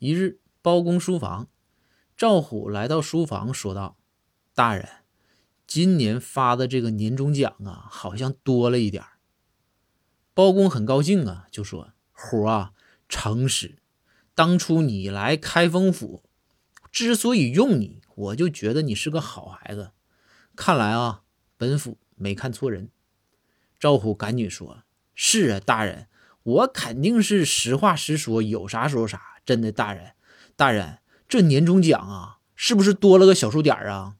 一日包公书房，赵虎来到书房说道：大人，今年发的这个年终奖啊，好像多了一点。包公很高兴啊，就说：虎啊，诚实，当初你来开封府，之所以用你，我就觉得你是个好孩子，看来啊，本府没看错人。赵虎赶紧说：是啊，大人，我肯定是实话实说，有啥说啥，真的大人，这年终奖啊，是不是多了个小数点啊？